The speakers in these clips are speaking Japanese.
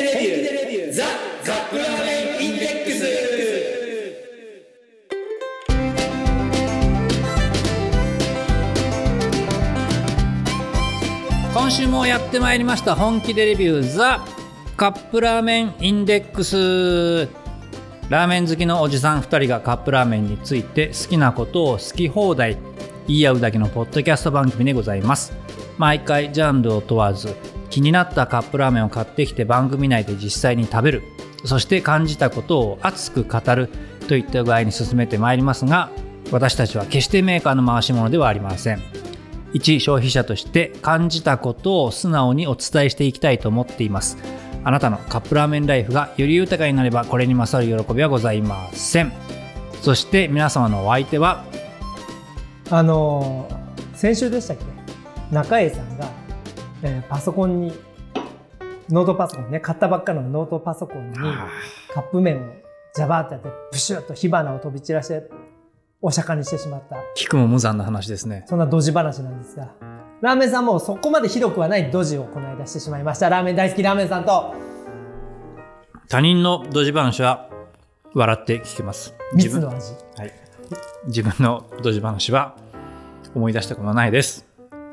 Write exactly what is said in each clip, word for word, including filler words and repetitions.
でレビューザ・カップラーメンインデックス。今週もやってまいりました本気でレビューザ・カップラーメンインデックス。ラーメン好きのおじさんふたりがカップラーメンについて好きなことを好き放題言い合うだけのポッドキャスト番組でございます。毎回ジャンルを問わず気になったカップラーメンを買ってきて番組内で実際に食べる、そして感じたことを熱く語るといった具合に進めてまいりますが、私たちは決してメーカーの回し物ではありません。一消費者として感じたことを素直にお伝えしていきたいと思っています。あなたのカップラーメンライフがより豊かになればこれに勝る喜びはございません。そして皆様のお相手はあの先週でしたっけ、中江さんが、えー、パソコンにノートパソコンね、買ったばっかのノートパソコンにカップ麺をジャバーってやってプシュッと火花を飛び散らしてお釈迦にしてしまった、聞くも無残な話ですね。そんなドジ話なんですが、ラーメンさんもそこまでひどくはないドジをこの間してしまいました。ラーメン大好きラーメンさんと他人のドジ話は笑って聞きます。自分の味、はい、自分のドジ話は思い出したくもないです。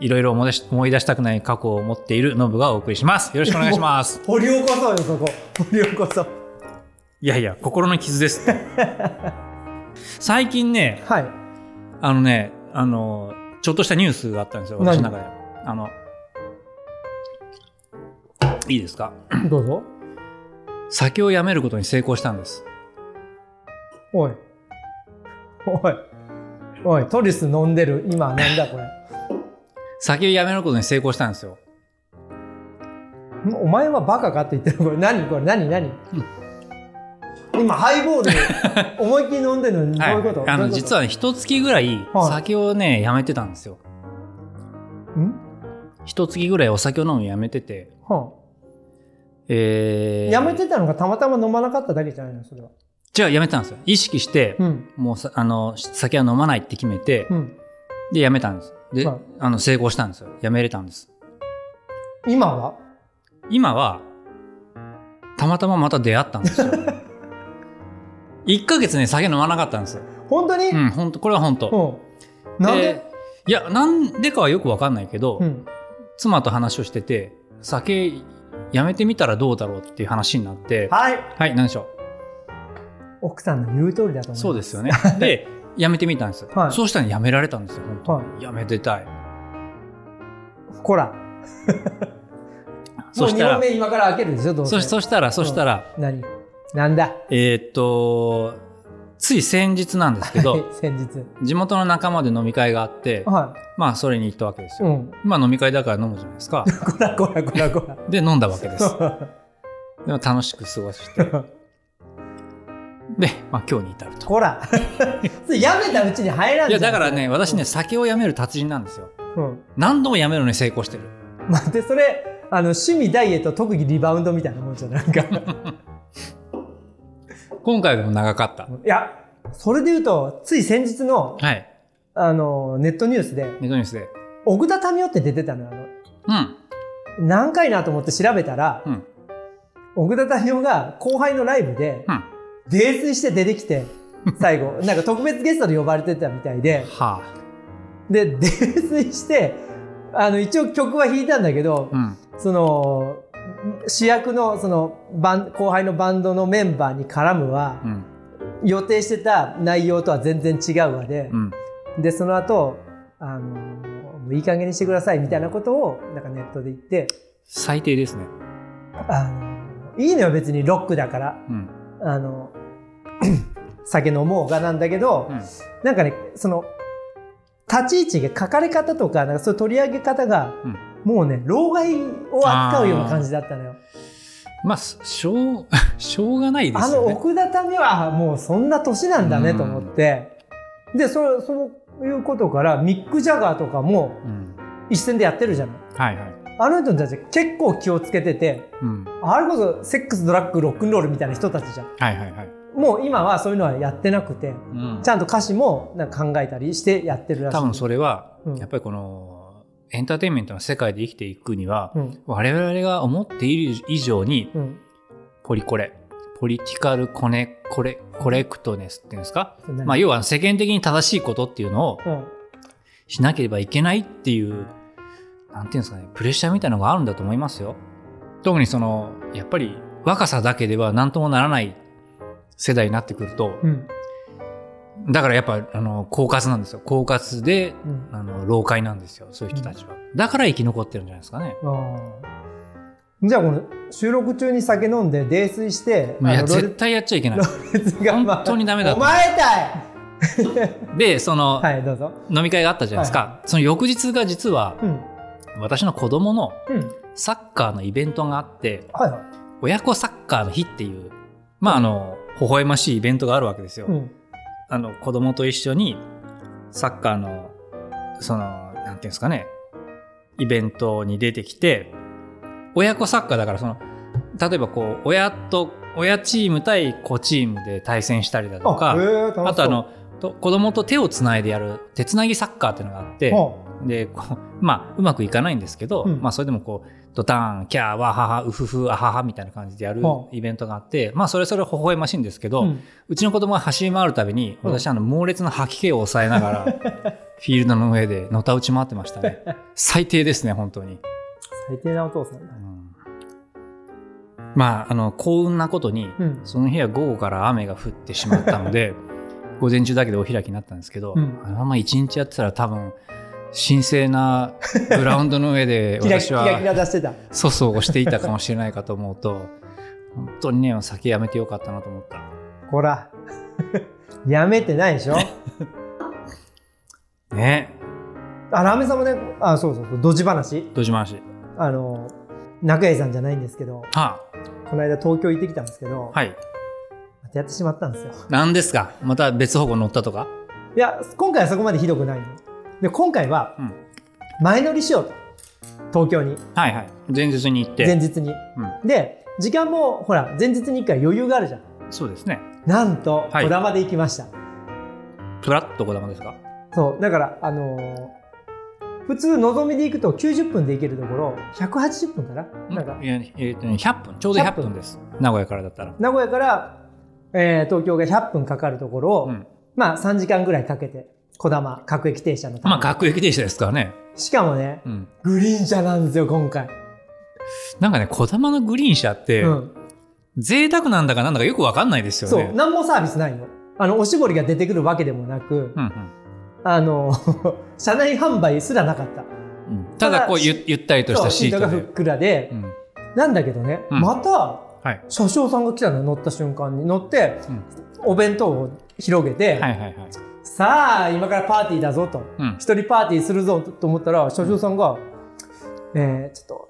いろいろ思い出したくない過去を持っているノブがお送りします。よろしくお願いします。掘り起こそうよ、そこ掘り起こそう。いやいや心の傷です最近ね、はい、あのねあのちょっとしたニュースがあったんですよ、私の中で。あのいいですか、どうぞ。酒をやめることに成功したんです。おいおいおい、トリス飲んでる今なんだこれ酒をやめることに成功したんですよ。お前はバカかって言ってる、これ何これ何何、うん、今ハイボール思いっきり飲んでるのにどういうこと、はい、あの実はねいちがつぐらい酒をねやめてたんですよ、はい、いちがつぐらいお酒を飲むのやめてて、はあえー、やめてたのがたまたま飲まなかっただけじゃないのそれは。じゃあやめたんですよ、意識して、うん、もうあの酒は飲まないって決めて、うん、でやめたんですで、はい、あの成功したんですよ。やめれたんです。今は？今はたまたままた出会ったんですよ。いっかげつね酒飲まなかったんですよ。本当に？うん、本当これは本当。うん、なんで？いやなんでかはよく分かんないけど、うん、妻と話をしてて酒やめてみたらどうだろうっていう話になって、はいはい何でしょう。奥さんの言う通りだと思います。そうですよね。で。やめてみたんです、はい、そうしたらやめられたんですよ本当、はい、やめてたいこらもうにほんめ今から開けるでしょどうせ。そしたらそしたら何なんだえー、っとつい先日なんですけど、はい、先日地元の仲間で飲み会があって、はい、まあそれに行ったわけですよ、うん、まあ飲み会だから飲むじゃないですかこらこらこらこらで飲んだわけですでも楽しく過ごしてで、まあ、今日に至ると。ほらやめたうちに入らんじゃん。いやだからね私ね、うん、酒をやめる達人なんですよ、うん、何度もやめるのに成功してる。待ってそれあの趣味ダイエット特技リバウンドみたいなもんじゃなんか今回でも長かった。いやそれでいうとつい先日の、はい、あのネットニュースでネットニュースで奥田民生って出てたのよ。うん何回なと思って調べたら、うん、奥田民生が後輩のライブで、うん泥酔して出てきて最後なんか特別ゲストで呼ばれてたみたいで、はあ、で泥酔してあの一応曲は弾いたんだけど、うん、その主役のそのバン後輩のバンドのメンバーに絡むは、うん、予定してた内容とは全然違うわで、うん、でその後あのもういい加減にしてくださいみたいなことをなんかネットで言って。最低ですね。あのいいのよ別にロックだから、うんあの酒飲もうがなんだけど、うん、なんかねその立ち位置が書かれ方とかなんかそういう取り上げ方が、うん、もうね老害を扱うような感じだったのよ。あまあしょうしょうがないですよね。あの奥田民はもうそんな年なんだねと思って、うん、でそそういうことからミック・ジャガーとかも一線でやってるじゃない、うんはいはい、あの人たち結構気をつけてて、うん、あれこそセックスドラッグロックンロールみたいな人たちじゃん、はいはいはい、もう今はそういうのはやってなくて、うん、ちゃんと歌詞もなんか考えたりしてやってるらしい。多分それは、うん、やっぱりこのエンターテインメントの世界で生きていくには、うん、我々が思っている以上に、うん、ポリコレ、ポリティカルコネコレコレクトネスっていうんですか、まあ、要は世間的に正しいことっていうのをしなければいけないっていう、うん、なんていうんですかね、プレッシャーみたいなのがあるんだと思いますよ。特にそのやっぱり若さだけでは何ともならない世代になってくると、うん、だからやっぱあの狡猾なんですよ。狡猾で、うん、あの老獪なんですよ、そういう人たちは、うん、だから生き残ってるんじゃないですかね。あ、じゃあこの収録中に酒飲んで泥酔して、まあ、いや絶対やっちゃいけない、本当にダメだと思う。お前だいでその、はい、どうぞ。飲み会があったじゃないですか、はい、その翌日が実は、うん、私の子供のサッカーのイベントがあって、うん、親子サッカーの日っていう、まああの微笑ましいイベントがあるわけですよ、うん、あの子供と一緒にサッカーのそのなんていうんですかね、イベントに出てきて、親子サッカーだから、その例えばこう親と親チーム対子チームで対戦したりだとか、 あ,、えー、あとあのと子供と手をつないでやる手つなぎサッカーっていうのがあって、でこう、まあ、うまくいかないんですけど、うんまあ、それでもこうドターンキャーワハハウフフアハハみたいな感じでやるイベントがあって、まあ、それそれ微笑ましいんですけど、うん、うちの子供が走り回るたびに私はあの猛烈な吐き気を抑えながらフィールドの上でのたうち回ってましたね。最低ですね、本当に最低なお父さん、うん、まああの幸運なことに、うん、その日は午後から雨が降ってしまったので午前中だけでお開きになったんですけど、うん、あのまま一日やってたら多分神聖なグラウンドの上で私はキラキラ出してた、粗相をしていたかもしれないかと思うと本当にね、酒やめてよかったなと思った。こらやめてないでしょね。あ、ラーメンさんもね、あ、そうそうそう、ドジ話ドジ話あの中井さんじゃないんですけど、はあ、この間東京行ってきたんですけど、はい、またやってしまったんですよ。何ですか、また別方向乗ったとか。いや、今回はそこまでひどくないので、今回は前乗りしようと、東京に、はいはい、前日に行って前日に、うん、で時間もほら前日に行くから余裕があるじゃん。そうですね。なんと小玉で行きました、はい、プラッと小玉ですか。そうだからあのー普通のぞみで行くときゅうじゅっぷんで行けるところひゃくはちじゅっぷんかな、なんか、いや、えーとね、ひゃっぷんちょうどひゃっぷんです。名古屋からだったら名古屋から、えー、東京がひゃっぷんかかるところを、うん、まあさんじかんぐらいかけてこだま各駅停車のために、まあ各駅停車ですからね。しかもね、うん、グリーン車なんですよ今回。なんかね、こだまのグリーン車って、うん、贅沢なんだかなんだかよく分かんないですよね。そう、何もサービスないの、あのおしぼりが出てくるわけでもなく、うんうん、あの車内販売すらなかった、うん、ただこう ゆ, ゆったりとしたシートがふっくらで、うん、なんだけどね、うん、また、はい、車掌さんが来たのよ、乗った瞬間に乗って、うん、お弁当を広げて、はいはいはい、さあ今からパーティーだぞと、うん、一人パーティーするぞと思ったら車掌さんが、うん、えー、ちょっと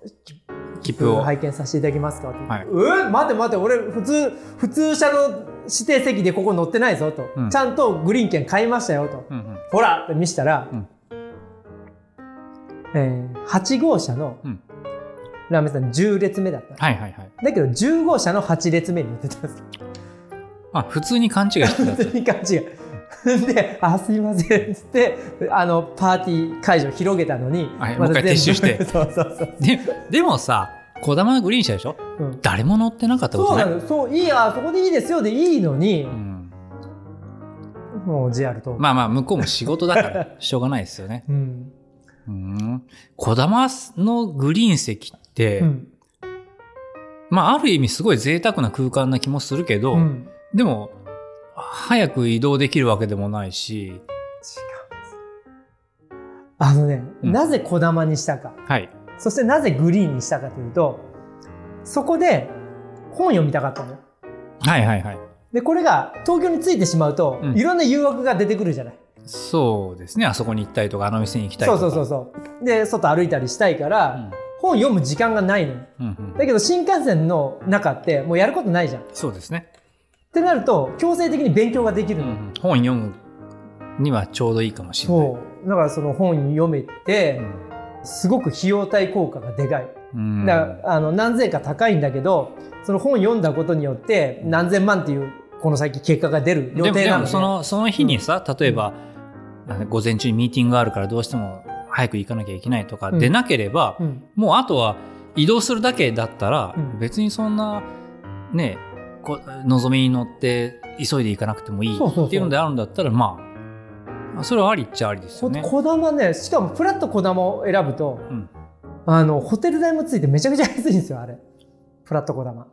切符を拝見させていただきますかと、はい、えー、待て待て、俺普通普通車の指定席でここ乗ってないぞと、うん、ちゃんとグリーン券買いましたよと、うんうん、ほらって見せたら、うん、えー、はち号車の、うん、ラーメンさんじゅう列目だった、はいはいはい、だけどじゅう号車のはち列目に乗ってたんです。あ、普通に勘違いしてた普通に勘違いで、あ、すいませんっつってあのパーティー会場広げたのに、はい、またもう一回撤収してそうそうそう。 で, でもさ、こだまのグリーン車でしょ、うん、誰も乗ってなかったことない。そうなの、そう、いい、あそこでいいですよでいいのに、うん、もう ジェイアール と、まあまあ向こうも仕事だからしょうがないですよね。うん、うん、こだまのグリーン席って、うん、まあある意味すごい贅沢な空間な気もするけど、うん、でも早く移動できるわけでもないし。違うんです、あのね、うん、なぜこだまにしたか、はい、そしてなぜグリーンにしたかというと、そこで本読みたかったの。はいはいはい。でこれが東京に着いてしまうと、うん、いろんな誘惑が出てくるじゃない。そうですね。あそこに行ったりとか、あの店に行きたいとか。そうそうそうそう。で外歩いたりしたいから、うん、本読む時間がないの、うんうん。だけど新幹線の中ってもうやることないじゃん。そうですね。ってなると強制的に勉強ができるの。うんうん、本読むにはちょうどいいかもしれない。そう。だからその本読めて。うん、すごく費用対効果がでかい。だからあの何千か高いんだけど、その本読んだことによって何千万っていうこの先結果が出る予定なので、でもでもそのその日にさ、うん、例えば、うん、午前中にミーティングがあるからどうしても早く行かなきゃいけないとかでなければ、うんうん、もうあとは移動するだけだったら、うん、別にそんなね、こ望みに乗って急いでいかなくてもいいっていうのであるんだったら、そうそうそう、まあそれはありっちゃありですよね。こだまね、しかもプラッとこだまを選ぶと、うん、あのホテル代もついてめちゃくちゃ安いんですよ、あれ。プラッとこだま。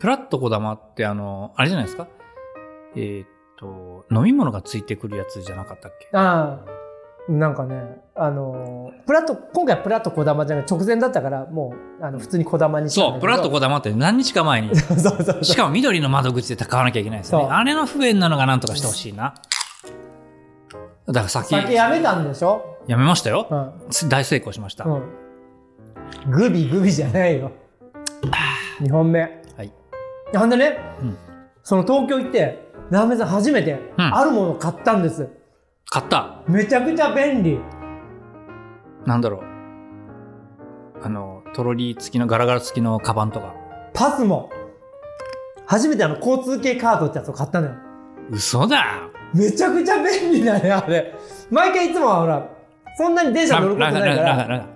プラッとこだまってあのあれじゃないですか。えー、っと飲み物がついてくるやつじゃなかったっけ？ああ。なんかね、あのー、プラット今回はプラットこだまじゃなく直前だったからもうあの普通にこだまにしたんだけど、そうプラットこだまって何日か前にそうそうそう、しかも緑の窓口で買わなきゃいけないですよね。あれの不便なのがなんとかしてほしいな。だから先先やめたんでしょ？やめましたよ、うん、大成功しました、うん、グビグビじゃないよにほんめ、はい、ほんでね、うん、その東京行ってラーメンさん初めてあるものを買ったんです、うん、買った。めちゃくちゃ便利。なんだろう。あのトロリー付きのガラガラ付きのカバンとか。パスモ。初めてあの交通系カードってやつを買ったのよ。嘘だ。めちゃくちゃ便利だねあれ。毎回いつもはほらそんなに電車乗ることないから。ららららら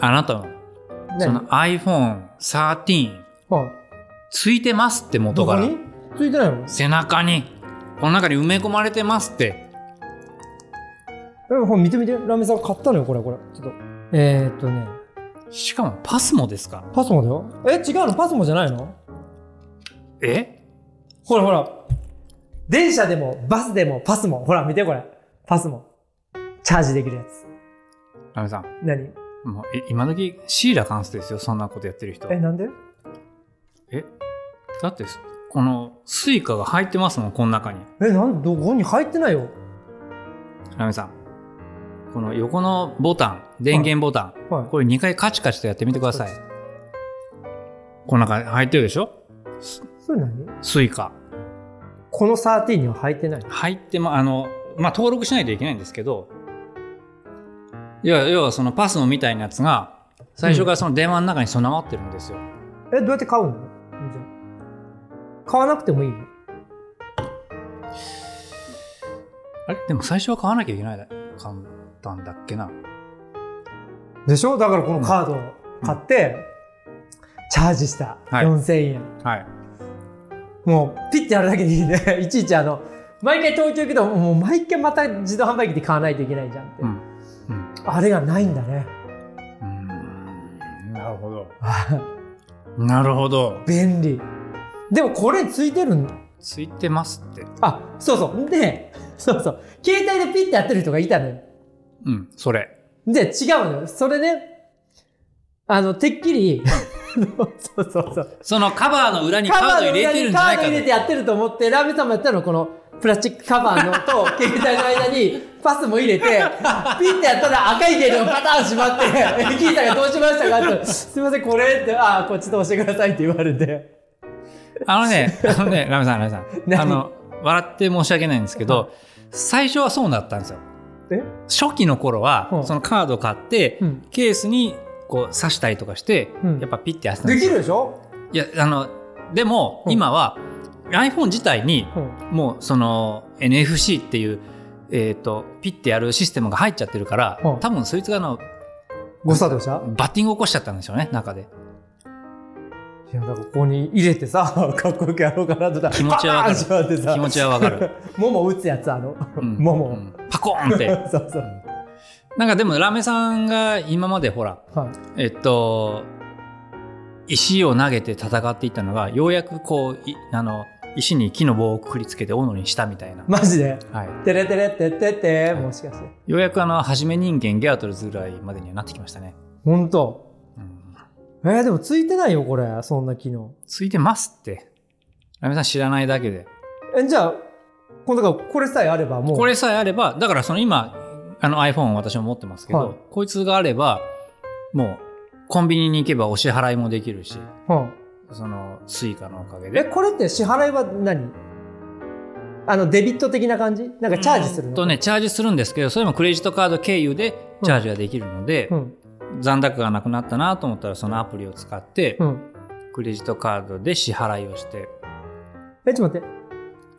あなたのその アイフォーンサーティーン、はあ、ついてますって元から。どこに？ついてないの？背中にこの中に埋め込まれてますって。見てみて、ラーメンさん買ったのよこれこれ。ちょっとえー、っとね。しかもパスモですか？パスモだよ。え違うの？パスモじゃないの？え？ほらほら。電車でもバスでもパスモ。ほら見てこれ。パスモ。チャージできるやつ。ラーメンさん。何？もう今時シーラカンスですよそんなことやってる人。えなんで？えだってこのスイカが入ってますもんこの中に。えなんどこに入ってないよ。ラーメンさん。この横のボタン、電源ボタン、はいはい、これにかいカチカチとやってみてください。この中に入ってるでしょ？それ何？スイカ。このじゅうさんには入ってない？入っても、あの、まあ、登録しないといけないんですけど、要は、要はそのパスモみたいなやつが、最初からその電話の中に備わってるんですよ。うん、え、どうやって買うの？じゃあ買わなくてもいいの？あれ？でも最初は買わなきゃいけないだ。買うたんだっけなでしょ。だからこのカードを買って、うんうん、チャージした、はい、よんせんえん、はい、もうピッてやるだけでいいねいちいちあの毎回東京行くともう毎回また自動販売機で買わないといけないじゃんって、うんうん、あれがないんだね。うーんなるほどなるほど便利。でもこれついてるんついてますって。あそうそうでそうそう携帯でピッてやってる人がいたのよ。うん、それ。で、違うのよ。それね、あの、てっきり、そうそうそう。そのカバーの裏にカード入れてるんじゃないかと。カード入れてやってると思って、ラーメンさんもやったの、このプラスチックカバーのと、携帯の間にパスも入れて、ピッてやったら赤いゲームをパターンしまって、駅員さんがどうしましたかって、すいません、これって、ああ、こっちと押してくださいって言われて。あのね、あのね、ラーメンさん、ラーメンさん。あの、笑って申し訳ないんですけど、最初はそうだったんですよ。初期の頃はそのカード買って、うん、ケースにこう刺したりとかして、うん、やっぱピッてやってたんですよ。できるでしょ？いやあのでも今は iPhone 自体にもうその エヌエフシー っていう、えー、とピッてやるシステムが入っちゃってるから、うん、多分そいつがの誤作動したバッティング起こしちゃったんでしょうね中で。いやだからここに入れてさかっこよくやろうかなとだ気持ちは分かる気持ちは分かるもも打つやつあの、うん、もも、うん、パコーンってそうそう。なんかでもラーメンさんが今までほら、はい、えっと石を投げて戦っていったのがようやくこうあの石に木の棒をくくりつけて斧にしたみたいな。マジで、はい、テレテレテテテもしかしてようやくあのはじめ人間ゲアトルズぐらいまでにはなってきましたね。ほんとえー、でもついてないよこれそんな機能。ついてますってラメさん知らないだけで。えじゃあこのこれさえあればもうこれさえあればだからその今あの iPhone 私も持ってますけど、はい、こいつがあればもうコンビニに行けばお支払いもできるし、はい、そのスイカのおかげで。えこれって支払いは何あのデビット的な感じなんかチャージするのとね。チャージするんですけどそれもクレジットカード経由でチャージができるので、うんうん残高がなくなったなと思ったらそのアプリを使って、うん、クレジットカードで支払いをして。えちょっと待って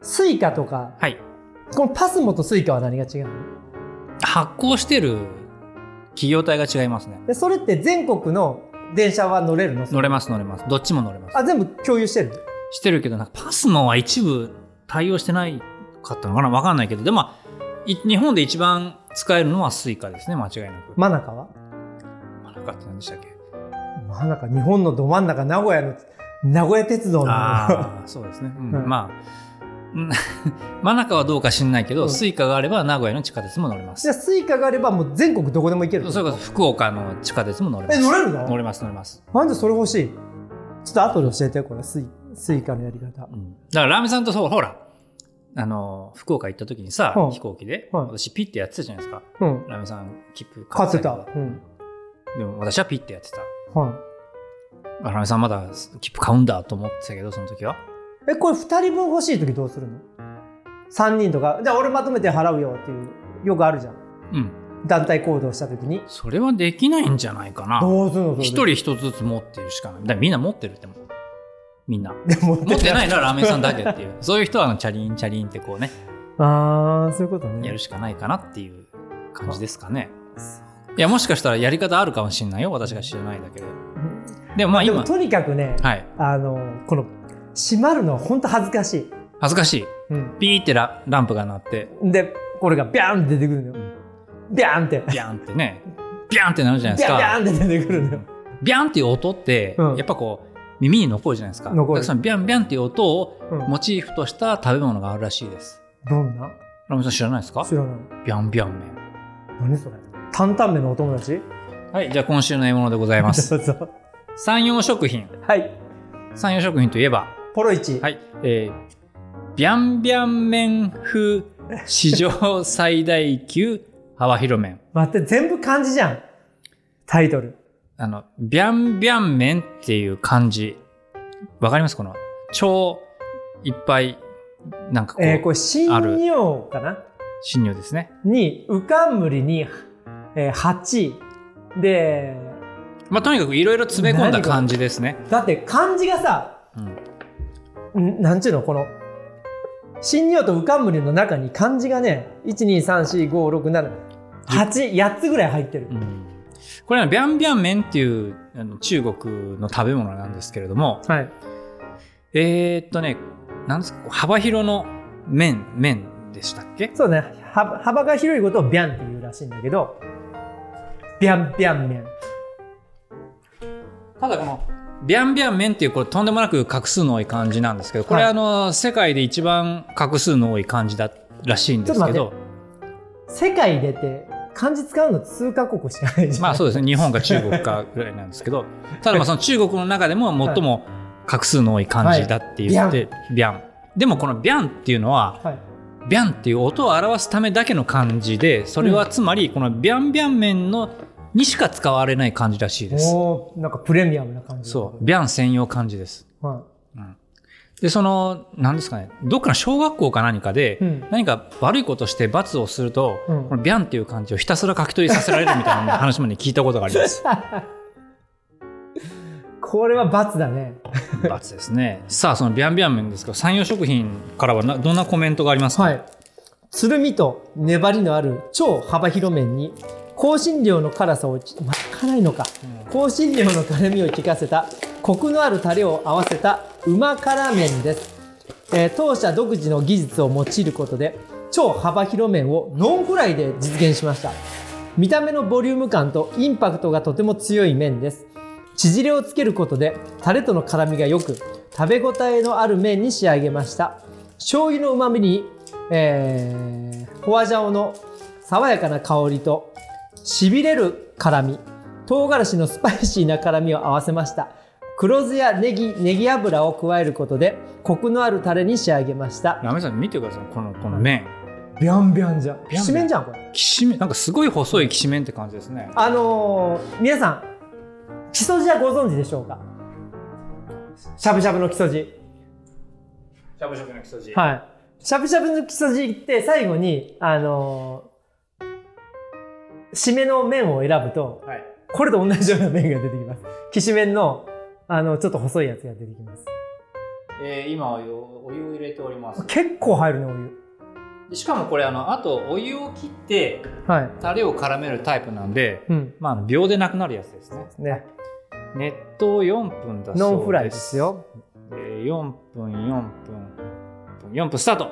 スイカとか、はい、このパスモとスイカは何が違うの？発行してる企業体が違いますね。でそれって全国の電車は乗れるの？乗れます乗れます、どっちも乗れます。あ、全部共有してるしてるけど、なんかパスのは一部対応してないかったのかな、分かんないけど、でも日本で一番使えるのはスイカですね、間違いなく。マナカは？マナカって何でしたっけ？マナカ、日本のど真ん中、名古屋の名古屋鉄道の。ああ、そうですね、うんうん、まあマナカはどうか知んないけど、うん、スイカがあれば名古屋の地下鉄も乗れます。じゃあスイカがあればもう全国どこでも行ける。そういうこと。福岡の地下鉄も乗れます。え、乗れるの？乗れます乗れます。なんでそれ欲しい。ちょっと後で教えてよ、これスイ、スイカのやり方、うん、だからラーメンさんとそうほらあの福岡行った時にさ、うん、飛行機で、うん、私ピッてやってたじゃないですか、うん、ラーメンさん切符買ってた、うん、でも私はピッてやってた、はい、ラーメンさんまだ切符買うんだと思ってたけど、その時はえ、これふたりぶん欲しい時どうするの？さんにんとか、じゃあ俺まとめて払うよっていう、よくあるじゃん、うん、団体行動した時に。それはできないんじゃないかな。どうするの？ひとりひとつずつ持ってるしかない。だからみんな持ってるってもみんな持ってないのはラーメンさんだけっていうそういう人はあのチャリンチャリンってこうね、あーそういうことね、やるしかないかなっていう感じですかね。いや、もしかしたらやり方あるかもしれないよ、私が知らないだけで、うん、でもまあ今でもとにかくね、はい、あのこの閉まるのは本当恥ずかしい。恥ずかしい、うん、ピーって ラ, ランプが鳴って、でこれがビャーンって出てくるのよ、うん、ビャーンってビャーンってねビャーンってなるじゃないですか。ビャーンって出てくるのよ。ビャーンっていう音って、うん、やっぱこう耳に残るじゃないですか。残る。だからそのビャンビャンっていう音をモチーフとした食べ物があるらしいです。どんな？ラムさん知らないですか？知らない。ビャンビャン麺。何それ？担々麺のお友達？はい、じゃあ今週の獲物でございますどうぞ。三洋食品。はい、三洋食品といえばポロイチ。はい、えー、ビャンビャン麺風史上最大級幅広麺待って、全部漢字じゃん、タイトル。あのビャンビャン麺っていう漢字わかります？この超いっぱいなんかこう、えー、これ新尿かな。新尿ですね。にうかんむりに、えー、はちで、まあ、とにかくいろいろ詰め込んだ感じですね。だって漢字がさ、うん、なんちゅうの、この新尿とうかんむりの中に漢字がね いち、に、さん、し、ご、ろく、なな、はち、はちつぐらい入ってる、うん。これはビャンビャン麺っていうあの中国の食べ物なんですけれども、はい、えー、っとね、なんですか、幅広の麺、麺でしたっけ？そうね、幅、幅が広いことをビャンっていうらしいんだけど、ビャンビャン麺。ただこのビャンビャン麺っていうこれとんでもなく画数の多い漢字なんですけど、これはあの、はい、世界で一番画数の多い漢字だらしいんですけど。世界でって漢字使うの数カ国しかないじゃないですか。まあそうですね、日本か中国かぐらいなんですけどただまあその中国の中でも最も画数の多い漢字だって言って、はい、ビャン。でもこのビャンっていうのは、はい、ビャンっていう音を表すためだけの漢字で、それはつまりこのビャンビャン麺のにしか使われない漢字らしいです、うん。お、なんかプレミアムな感じ。そう、ビャン専用漢字です、はい、うん。で、その何ですかね、どっかの小学校か何かで、うん、何か悪いことして罰をすると、うん、このビャンっていう漢字をひたすら書き取りさせられるみたいな話もね聞いたことがありますこれは罰だね罰ですね。さあ、そのビャンビャン麺ですけど、三洋食品からはなどんなコメントがありますか？はい、つるみと粘りのある超幅広麺に香辛料の辛さを、まあ、辛いのか、うん、香辛料の辛みを効かせたコクのあるタレを合わせたうま辛麺です、えー、当社独自の技術を用いることで超幅広麺をノンフライで実現しました。見た目のボリューム感とインパクトがとても強い麺です。縮れをつけることでタレとの絡みがよく食べ応えのある麺に仕上げました。醤油のうまみに、えー、ホアジャオの爽やかな香りとしびれる辛み、唐辛子のスパイシーな辛みを合わせました。黒酢やネギ、ネギ油を加えることでコクのあるタレに仕上げました。ラメさん見てください、このこの麺。ビャンビャンじゃん。きしめんじゃんこれ。きしめん、なんかすごい細いきしめんって感じですね。あのー、皆さん木曽路はご存知でしょうか？しゃぶしゃぶの木曽路。しゃぶしゃぶの木曽路。はい。しゃぶしゃぶの木曽路って最後にあのー。締めの麺を選ぶと、はい、これと同じような麺が出てきます。きしめん の, あのちょっと細いやつが出てきます、えー、今お 湯, お湯を入れております。結構入るね、お湯。しかもこれ あ, のあとお湯を切って、はい、タレを絡めるタイプなんで、うん、まあ、秒でなくなるやつですね。ね、熱湯よんぷんだそうです。ノンフライですよ。よんぷんよんぷんよんぷんスタート。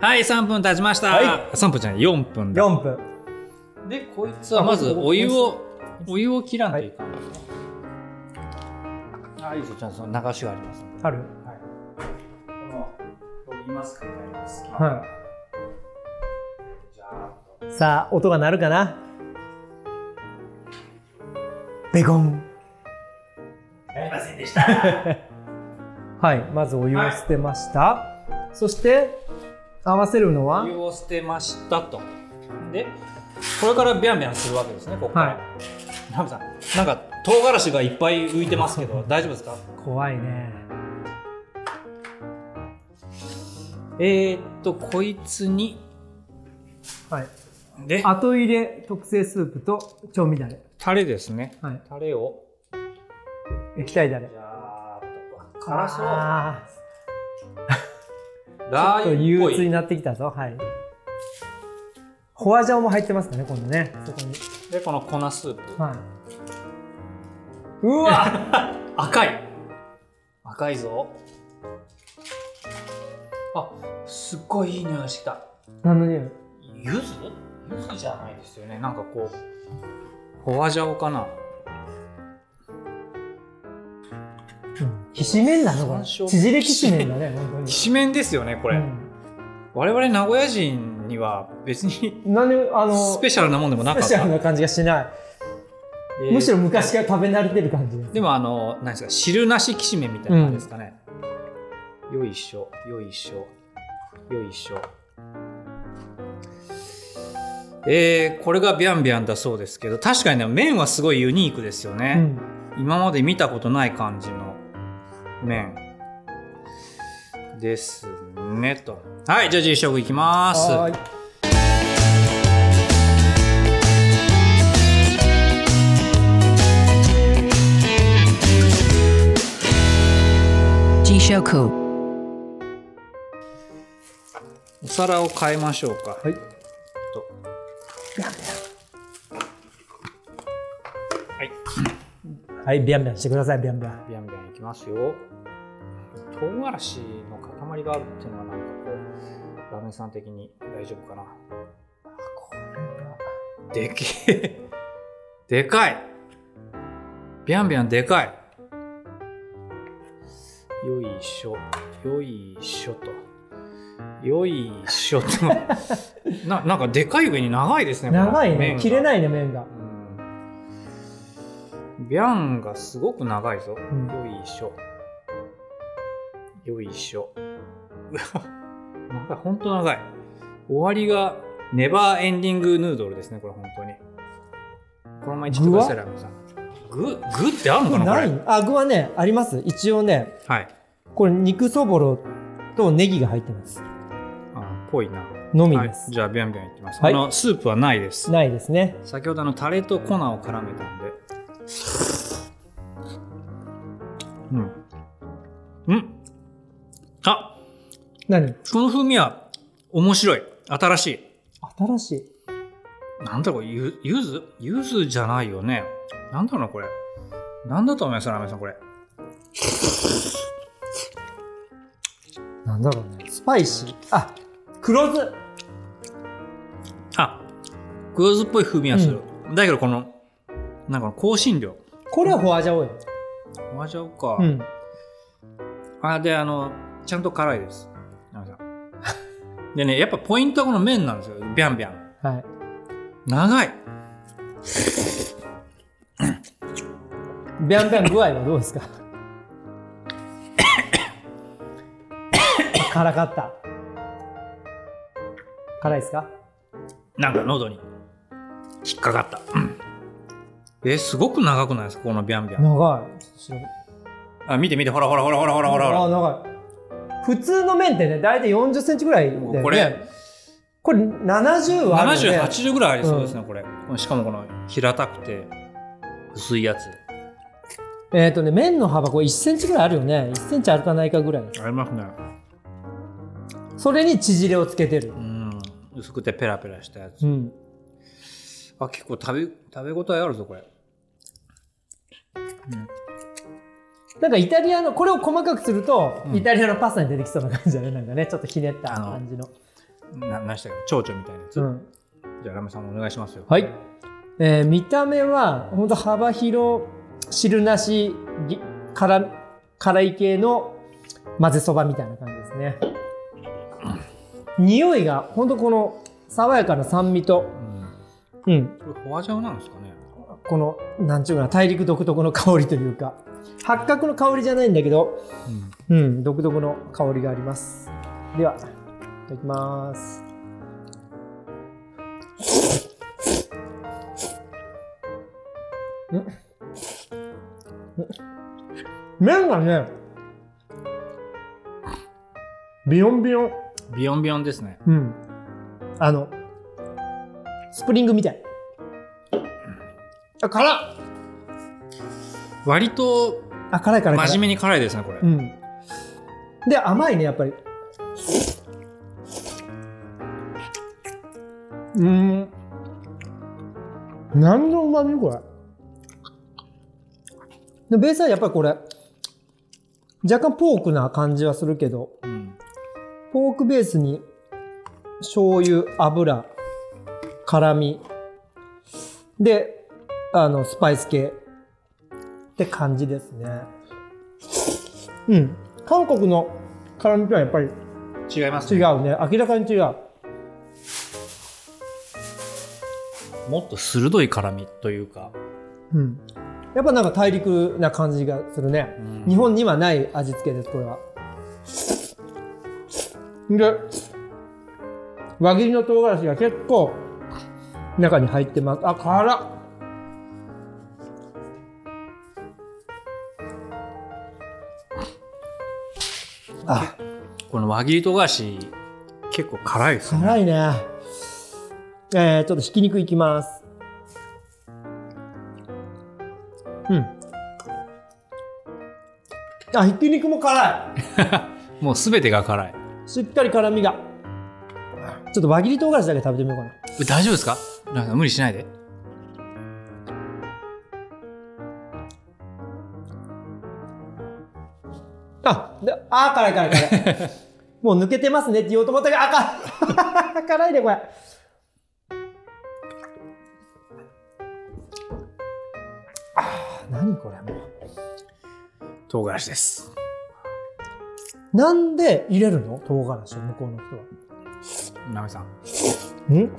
はい、さんぷん経ちました、はい、さんぷんじゃないよんぷんだ。よんぷんで、こいつはまずお湯をお湯を切らんといかんですね、はい、あ、いいですよ、ちゃんと流しがあります、ね、ある、はい、この、飲みますか、飲みますか、はい、じゃあさあ、音が鳴るかな。ベコン、なりませんでしたはい、まずお湯を捨てました、はい、そして合わせるのはお湯を捨てましたと。でこれからビャンビャンするわけですね、ここから、はい、ナムさん、なんか唐辛子がいっぱい浮いてますけど大丈夫ですか。怖いね。えー、っとこいつに、はい、で後入れ特製スープと調味だれ、タレですね、はい、タレを液体だれ、辛そうラー油っぽい、ちょっと憂鬱になってきたぞ、はい、ホワジャオも入ってますかね、今度ね、そこに。で、この粉スープ、はい、うわ赤い赤いぞ。あ、すっごいいい匂いしてきた。何の匂い？柚子？柚子じゃないですよね、なんかこうホワジャオかな、きしめんなのこれ、縮れきしめんだね、本当にきしめんですよねこれ、うん、我々名古屋人には別に何あのスペシャルなもんでもなかった、スペシャルな感じがしない、えー、むしろ昔から食べ慣れてる感じ で, でもあの何ですか、汁なしきしめんみたいな感じですかね、うん、よいしょよいしょよいしょ。えー、これがビャンビャンだそうですけど、確かにね麺はすごいユニークですよね、うん、今まで見たことない感じの麺ですねと。はい、じゃあ実食いきます。はい、お皿を変えましょうか。はい、ビャンビャン、はい、ビャンビャンしてください。ビャンビャンビャンビャンいきますよ。唐辛子の塊があるっていうのはなんかこうラーメンさん的に大丈夫かな。あ、これはでけえでかい、ビャンビャンでかい。よいしょよいしょとよいしょとな, なんかでかい上に長いですね、長いね、切れないね麺が、ビャンがすごく長いぞ、うん、よいしょよいしょなんかほんと長い。終わりがネバーエンディングヌードルですね、これ本当に。このままいっちゃってくださいラーメンさん。具、具ってあるのかな、これ。ない、あ、具はね、あります一応ね、はい、これ肉そぼろとネギが入ってます。あ、ぽいなのみです、はい、じゃあビャンビャンいってます、はい、あのスープはないです、ないですね。先ほどのタレと粉を絡めたんで、うんうん、あ、何この風味は面白い、新しい新しい、なんだろう、ゆゆずゆずじゃないよね、なんだろうこれ、なんだと思いますラーメンさん、これなんだろうね、スパイシー、あ、黒酢、あ、黒酢っぽい風味はする、うん、だけどこのなんか香辛料、これはホワジャオよ、ホワジャオか、うん、あ、で、あのちゃんと辛いですでね、やっぱポイントはこの麺なんですよ、ビャンビャン、はい、長いビャンビャン具合はどうですか辛かった、辛いですか、なんか喉に引っかかった、うん、えー、すごく長くないですかこのビャンビャン。長い。あ、見て見て、ほらほらほらほらほらほら。あ、長い。普通の麺ってね、だいたいよんじゅっセンチぐらいで、ね、これこれななじゅうはあるよね。ななじゅう、はちじゅうぐらいありそうですね、うん、これ。しかもこの平たくて薄いやつ。えっ、ー、とね、麺の幅これいっセンチぐらいあるよね。いっセンチあるかないかぐらい。ありますね。それに縮れをつけてる。うん、薄くてペラペラしたやつ。うん、あ、結構食べ、食べ応えあるぞこれ。うん、なんかイタリアのこれを細かくすると、うん、イタリアのパスタに出てきそうな感じだね。なんかねちょっとひねった感じの何したっけ、蝶々みたいなやつ、うん、じゃあラムさんお願いしますよ。はい、えー、見た目はほんと幅広汁なし辛、辛い系の混ぜそばみたいな感じですね。匂いがほんとこの爽やかな酸味と、うん、うん、これホワジャオなんですかね。このなんちゅうかな、大陸独特の香りというか、八角の香りじゃないんだけど、うん、うん、独特の香りがあります。ではいただきます。麺がね、ビヨンビヨン。ビヨンビヨンですね。うん。あのスプリングみたい。あ、辛っ。割とあ辛い辛い辛い真面目に辛いですねこれ。うん、で甘いねやっぱり。うーん。何の旨味これ。でベースはやっぱりこれ若干ポークな感じはするけど、うん、ポークベースに醤油、油、辛みであのスパイス系って感じですね。うん、韓国の辛みとはやっぱり違いますね。違うね、明らかに違う。もっと鋭い辛みというか、うん、やっぱなんか大陸な感じがするね、うん、日本にはない味付けですこれは。で輪切りの唐辛子が結構中に入ってます。あ、辛っ。あ、この輪切り唐辛子結構辛いですね。辛いね。えー、ちょっとひき肉いきます。うん、あ、ひき肉も辛いもうすべてが辛い。しっかり辛みが。ちょっと輪切り唐辛子だけ食べてみようかな。大丈夫ですか？なんか無理しないで。あ、で、あー辛い辛い辛いもう抜けてますねって言おうと思ったけど、あ辛い辛いねこれ。あー、何これ、もう唐辛子です。なんで入れるの唐辛子を向こうの人は。ナメさん、ん？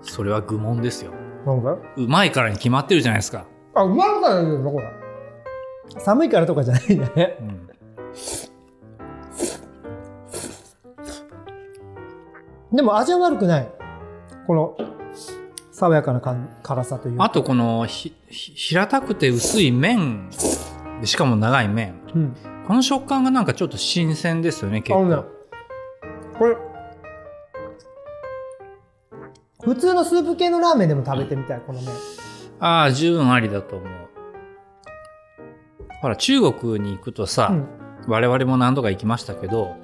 それは愚問ですよ。なんかうまいからに決まってるじゃないですか。あ、うまいからですよこれ。寒いからとかじゃないんだね、うん、でも味は悪くない。この爽やかな辛さというか、あとこのひ平たくて薄い麺で、しかも長い麺、うん、この食感がなんかちょっと新鮮ですよね。結構あのね、これ普通のスープ系のラーメンでも食べてみたい、この麺。ああ、十分ありだと思う。ほら中国に行くとさ、うん、我々も何度か行きましたけど、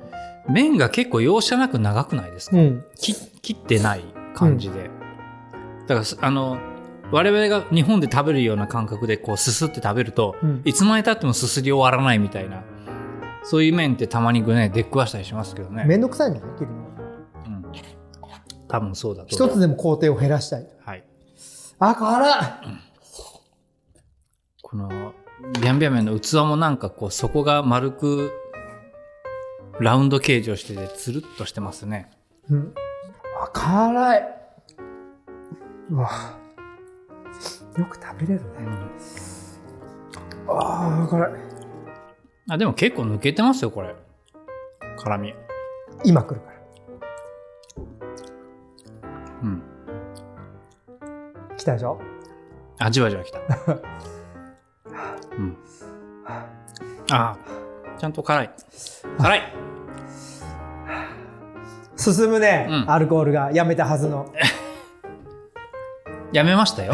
麺が結構容赦なく長くないですか、うん、き切ってない感じで、うん、だからあの我々が日本で食べるような感覚でこうすすって食べると、うん、いつまでたってもすすり終わらないみたいな、そういう麺ってたまにね出っ食わしたりしますけどね。めんどくさいのね切るの、うん、多分そうだと。一つでも工程を減らしたい。はい。あ、辛い、うん、このビャンビャン麺の器もなんかこう底が丸くラウンド形状しててつるっとしてますね、うん、あ、辛い。うわ、よく食べれるね、うん、あー辛い。あ、でも結構抜けてますよこれ辛み。今来るから、うん、来たでしょ。あ、じわじわ来たうん、あ、ちゃんと辛い辛い進むね、うん、アルコールがやめたはずのやめましたよ、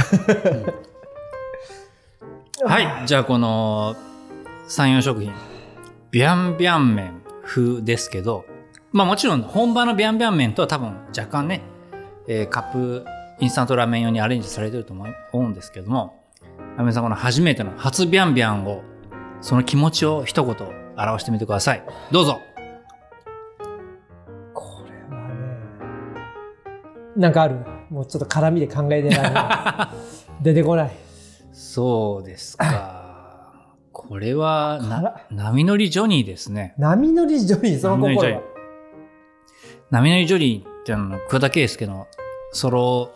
うん、はい、じゃあこのさん、よん食品ビャンビャン麺風ですけど、まあもちろん本場のビャンビャン麺とは多分若干ね、えー、カップインスタントラーメン用にアレンジされてると思うんですけども、アメさん、この初めての初ビャンビャンを、その気持ちを一言表してみてください。どうぞ。これはね、なんかある。もうちょっと絡みで考えてない。出てこない。そうですか。これはな波乗りジョニーですね。波乗りジョニー、その心は。波乗りジョニーってあの桑田佳祐のソロ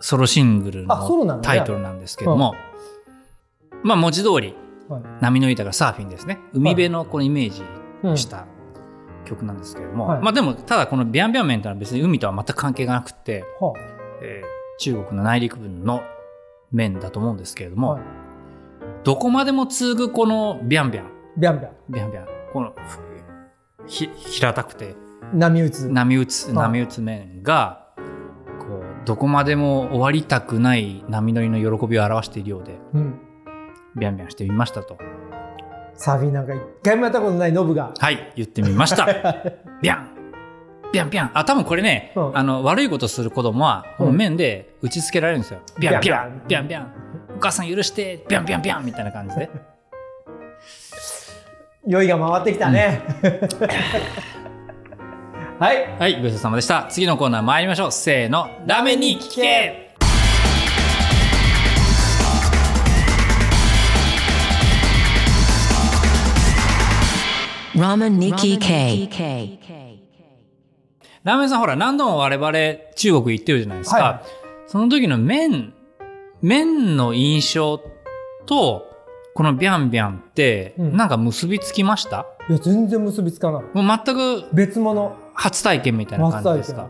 ソロシングルのタイトルなんですけども、あ、ね、まあ文字通り、はい、波乗りだからサーフィンですね。海辺のこのイメージした曲なんですけれども、はい、まあでもただこのビャンビャン麺というのは別に海とは全く関係がなくて、はい、えー、中国の内陸部の麺だと思うんですけれども、はい、どこまでも継ぐこのビャンビャンビャンビャンビャンビャン、このひ平たくて波打つ波打つ波打つ麺が、どこまでも終わりたくない波乗りの喜びを表しているようで、うん、ビャンビャンしてみましたと。サーフィンなんか一回もやったことないノブが、はい、言ってみました。ビャンビャンビャン。あ、多分これね、うん、あの悪いことする子供はこの面で打ちつけられるんですよ。ビャンビャンビャンビャン。お母さん許してビャンビャンビャンみたいな感じで。酔いが回ってきたね。うんはい、はい、ごちそうさまでした。次のコーナー参りましょう。せーの、ラーメンに聞け。ラーメンに聞け。ラーメンさん、ほら何度も我々中国行ってるじゃないですか、はい、その時の麺麺の印象とこのビャンビャンってなんか結びつきました？うん、いや全然結びつかない。もう全く別物。初体験みたいな感じですか？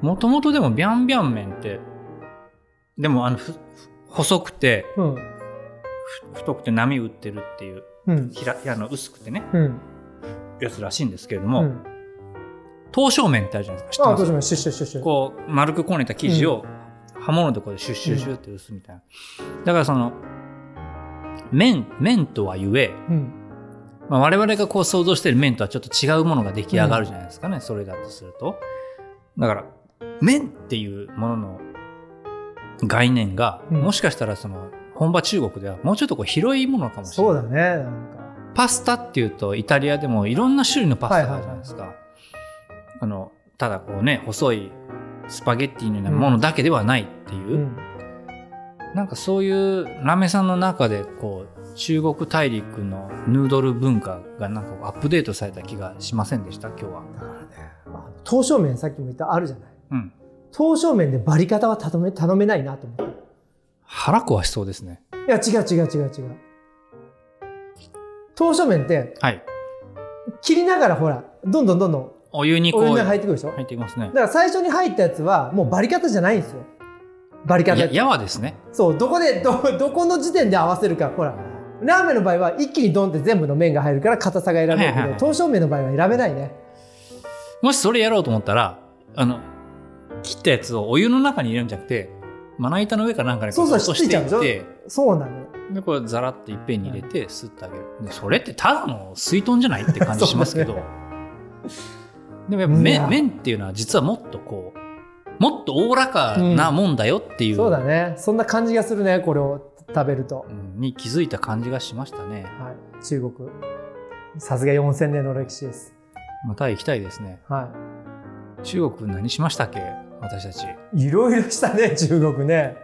もともとでもビャンビャン麺ってでもあの細くて、うん、太くて波打ってるっていう、うん、ひらあの薄くてね、うん、やつらしいんですけれども、うん、刀削麺ってあるじゃないですか。知ってます？あ、刀削麺シュッシュッシュッシュ。こう丸くこねた生地を刃物でこうシュッシュッシュッって打つみたいな。うん、だからその麺、麺とはゆえ、うん、まあ、我々がこう想像している麺とはちょっと違うものが出来上がるじゃないですかね、うん、それだとすると。だから麺っていうものの概念が、うん、もしかしたらその本場中国ではもうちょっとこう広いものかもしれない。そうだね。なんかパスタっていうとイタリアでもいろんな種類のパスタがあるじゃないですか、はいはいはい、あのただこうね細いスパゲッティのようなものだけではないっていう、うんうん、なんかそういうラメさんの中でこう中国大陸のヌードル文化がなんかアップデートされた気がしませんでした今日は。だからね、刀削麺さっきも言ったあるじゃない、うん、刀削麺でバリ方は頼め、頼めないなと思って。腹壊しそうですね。いや違う違う違う違う、刀削麺って、はい、切りながらほらどんどんどんどんお湯にこうお湯が入ってくるでしょ。入ってきますね。だから最初に入ったやつはもうバリ方じゃないんですよ。バリカタやわですね。そう、どこで ど, どこの時点で合わせるか。ほらラーメンの場合は一気にドンって全部の麺が入るから硬さが選べるけど、はいはいはい、刀削麺の場合は選べないね。もしそれやろうと思ったらあの切ったやつをお湯の中に入れるんじゃなくてまな板の上かなんかにこう落としていって、そうそうしていちゃうぞ。そうなの。でこれザラッといっぺんに入れてスッとあげる。でそれってただの水豚じゃないって感じしますけどでもやっぱ 麺, 麺っていうのは実はもっとこうもっとおおらかなもんだよっていう、うん、そうだね、そんな感じがするね。これを食べると、うん、に気づいた感じがしましたね、はい、中国さすがよんせんねんの歴史です。また行きたいですね、はい、中国何しましたっけ私たち。いろいろしたね中国ね。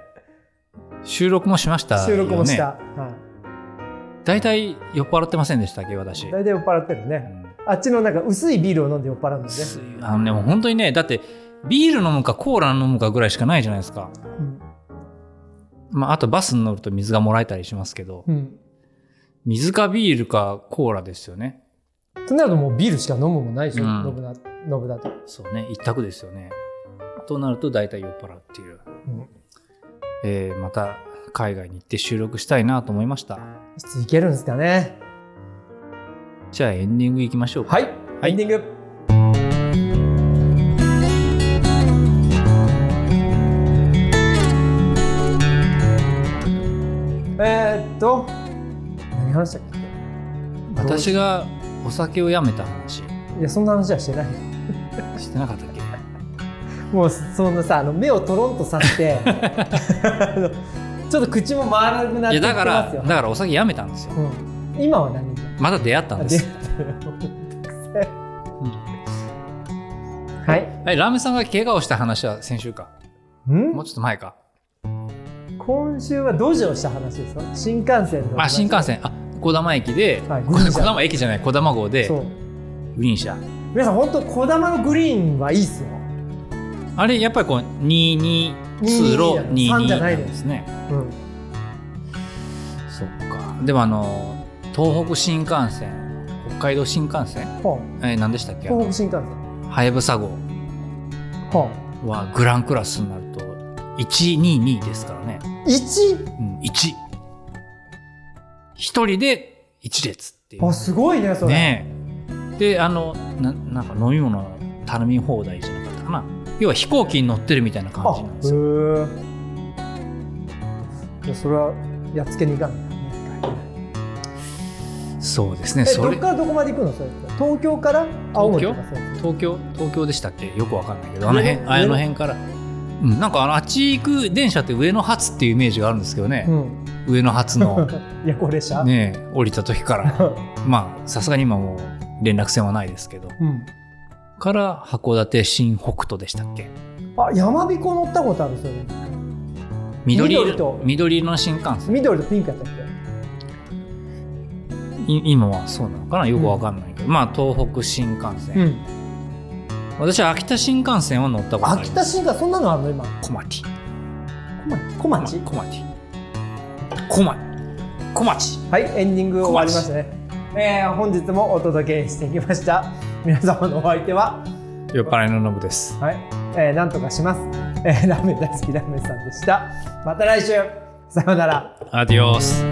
収録もしましたよね。収録もした、はい、だいたい酔っ払ってませんでしたっけ私。だいたい酔っ払ってるね、うん、あっちのなんか薄いビールを飲んで酔っ払うんですね。あのね、もう本当にね、だってビール飲むかコーラ飲むかぐらいしかないじゃないですか、うん、まあ、あとバスに乗ると水がもらえたりしますけど、うん、水かビールかコーラですよね。となるともうビールしか飲むもないでしょ、うん、飲むな、飲むだと。そうね、一択ですよね。となると大体酔っ払うっていう、うん、えー、また海外に行って収録したいなと思いました。いつ行けるんですかね。じゃあエンディング行きましょうか。はい、はい、エンディング。えー、っと何話したっけ。私がお酒をやめた話。いやそんな話はしてないしてなかったっけもうそんなさ、あの目をトロンとさせてちょっと口も回らなくなってきてますよ。いやだからだからお酒やめたんですよ、うん、今は何また出会ったんです。はい、ラーメンさんが怪我をした話は先週かんもうちょっと前か。今週はドジをした話ですか。新幹線の話。あ、新幹線、あ、小玉駅で、はい、小玉駅じゃない小玉号でグリーン車。皆さん本当小玉のグリーンはいいっすよ。あれやっぱりこうにじゅうに通路にじゅうになんですね、うん、そっか。でもあの東北新幹線北海道新幹線、うん、えー、何でしたっけ。東北新幹線はやぶさ号はグランクラスになるといちににですからね。 いち?、うん、いち 一人でいち列っていう。あ、すごいねそれね。であの な, なんか飲み物頼み放題じゃなかったかな。要は飛行機に乗ってるみたいな感じなんですよ。あ、へえ。それはやっつけに行かない。そうですね。え、それどこからどこまで行くの。それ東京から青森とか。東京東京でしたっけ。よくわかんないけどあの辺、あの辺から、うん、なんか あ, のあっち行く電車って上野発っていうイメージがあるんですけどね、うん、上野発の夜行列車、ね、降りた時からまあさすがに今もう連絡線はないですけど、うん、から函館新北斗でしたっけ。あ、やまびこ乗ったことある。それ緑色と緑色の新幹線。緑とピンクやったっけ。今はそうなのかな、よくわかんないけど、うん、まあ東北新幹線、うん、私は秋田新幹線は乗ったことあります。秋田新幹線そんなのあるの今。小町小町小町小町小町。はい、エンディング終わりましたね、えー、本日もお届けしてきました。皆様のお相手は酔っ払いのノブです。はい、えー、なんとかします、えー、ラーメン大好きラーメンさんでした。また来週さようなら。アディオス。